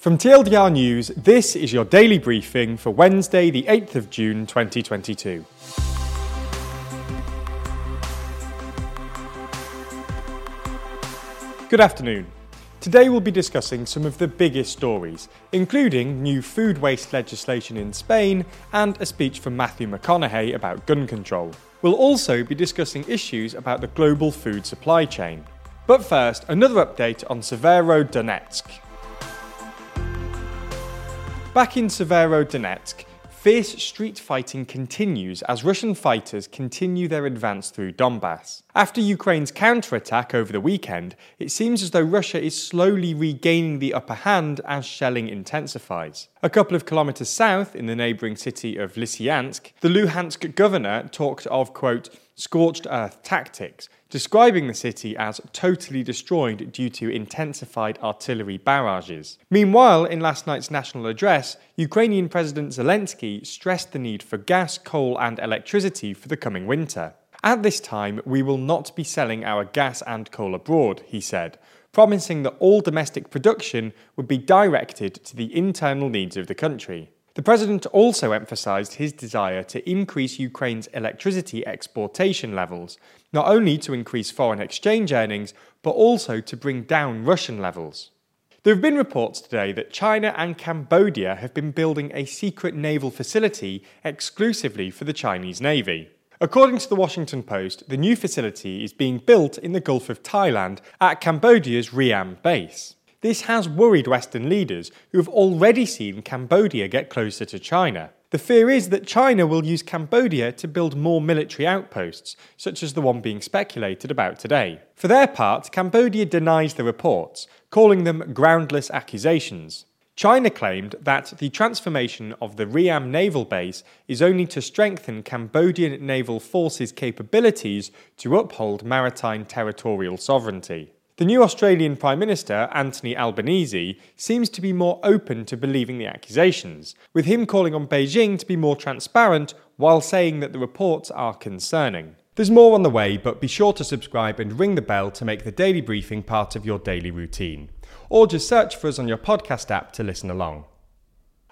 From TLDR News, this is your daily briefing for Wednesday, the 8th of June 2022. Good afternoon. Today we'll be discussing some of the biggest stories, including new food waste legislation in Spain and a speech from Matthew McConaughey about gun control. We'll also be discussing issues about the global food supply chain. But first, another update on Severodonetsk. Back in Severodonetsk, fierce street fighting continues as Russian fighters continue their advance through Donbas. After Ukraine's counterattack over the weekend, it seems as though Russia is slowly regaining the upper hand as shelling intensifies. A couple of kilometres south, in the neighbouring city of Lysychansk, the Luhansk governor talked of, quote, scorched earth tactics, describing the city as totally destroyed due to intensified artillery barrages. Meanwhile, in last night's national address, Ukrainian President Zelensky stressed the need for gas, coal and electricity for the coming winter. At this time, we will not be selling our gas and coal abroad, he said, promising that all domestic production would be directed to the internal needs of the country. The president also emphasised his desire to increase Ukraine's electricity exportation levels, not only to increase foreign exchange earnings, but also to bring down Russian levels. There have been reports today that China and Cambodia have been building a secret naval facility exclusively for the Chinese Navy. According to the Washington Post, the new facility is being built in the Gulf of Thailand at Cambodia's Ream base. This has worried Western leaders, who have already seen Cambodia get closer to China. The fear is that China will use Cambodia to build more military outposts, such as the one being speculated about today. For their part, Cambodia denies the reports, calling them groundless accusations. China claimed that the transformation of the Ream naval base is only to strengthen Cambodian naval forces' capabilities to uphold maritime territorial sovereignty. The new Australian Prime Minister, Anthony Albanese, seems to be more open to believing the accusations, with him calling on Beijing to be more transparent while saying that the reports are concerning. There's more on the way, but be sure to subscribe and ring the bell to make the daily briefing part of your daily routine. Or just search for us on your podcast app to listen along.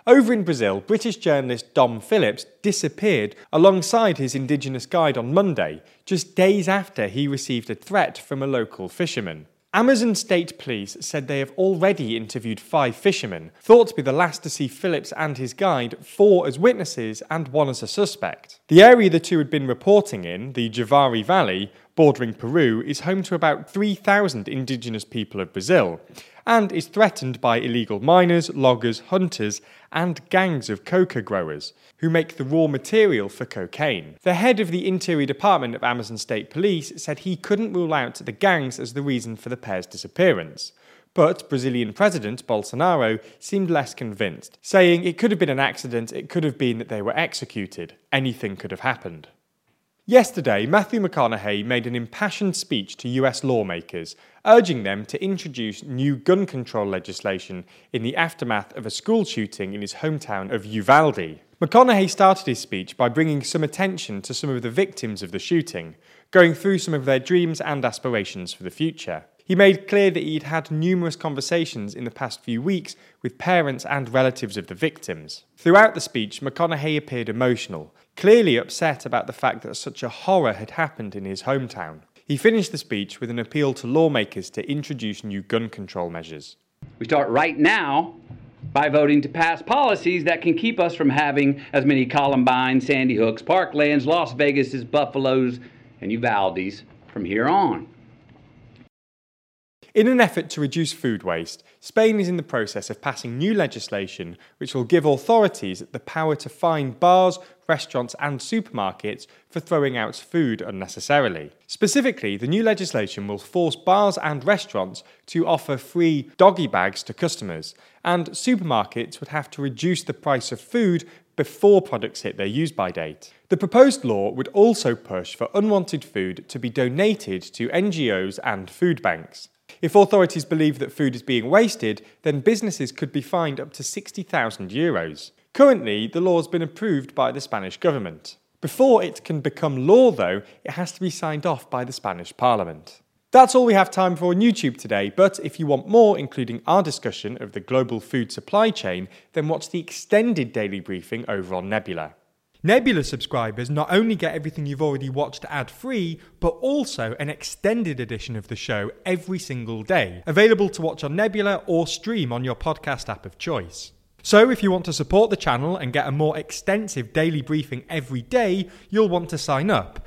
Over in Brazil, British journalist Dom Phillips disappeared alongside his indigenous guide on Monday, just days after he received a threat from a local fisherman. Amazon State Police said they have already interviewed 5 fishermen, thought to be the last to see Phillips and his guide, 4 as witnesses and 1 as a suspect. The area the 2 had been reporting in, the Javari Valley, bordering Peru, is home to about 3,000 indigenous people of Brazil, and is threatened by illegal miners, loggers, hunters and gangs of coca growers, who make the raw material for cocaine. The head of the Interior Department of Amazon State Police said he couldn't rule out the gangs as the reason for the pair's disappearance. But Brazilian President Bolsonaro seemed less convinced, saying it could have been an accident, it could have been that they were executed, anything could have happened. Yesterday, Matthew McConaughey made an impassioned speech to US lawmakers, urging them to introduce new gun control legislation in the aftermath of a school shooting in his hometown of Uvalde. McConaughey started his speech by bringing some attention to some of the victims of the shooting, going through some of their dreams and aspirations for the future. He made clear that he'd had numerous conversations in the past few weeks with parents and relatives of the victims. Throughout the speech, McConaughey appeared emotional, clearly upset about the fact that such a horror had happened in his hometown. He finished the speech with an appeal to lawmakers to introduce new gun control measures. We start right now by voting to pass policies that can keep us from having as many Columbine, Sandy Hooks, Parklands, Las Vegases, Buffalos, and Uvaldes from here on. In an effort to reduce food waste, Spain is in the process of passing new legislation which will give authorities the power to fine bars, restaurants and supermarkets for throwing out food unnecessarily. Specifically, the new legislation will force bars and restaurants to offer free doggy bags to customers, and supermarkets would have to reduce the price of food before products hit their use-by date. The proposed law would also push for unwanted food to be donated to NGOs and food banks. If authorities believe that food is being wasted, then businesses could be fined up to €60,000. Currently, the law has been approved by the Spanish government. Before it can become law, though, it has to be signed off by the Spanish Parliament. That's all we have time for on YouTube today, but if you want more, including our discussion of the global food supply chain, then watch the extended daily briefing over on Nebula. Nebula subscribers not only get everything you've already watched ad-free, but also an extended edition of the show every single day, available to watch on Nebula or stream on your podcast app of choice. So if you want to support the channel and get a more extensive daily briefing every day, you'll want to sign up.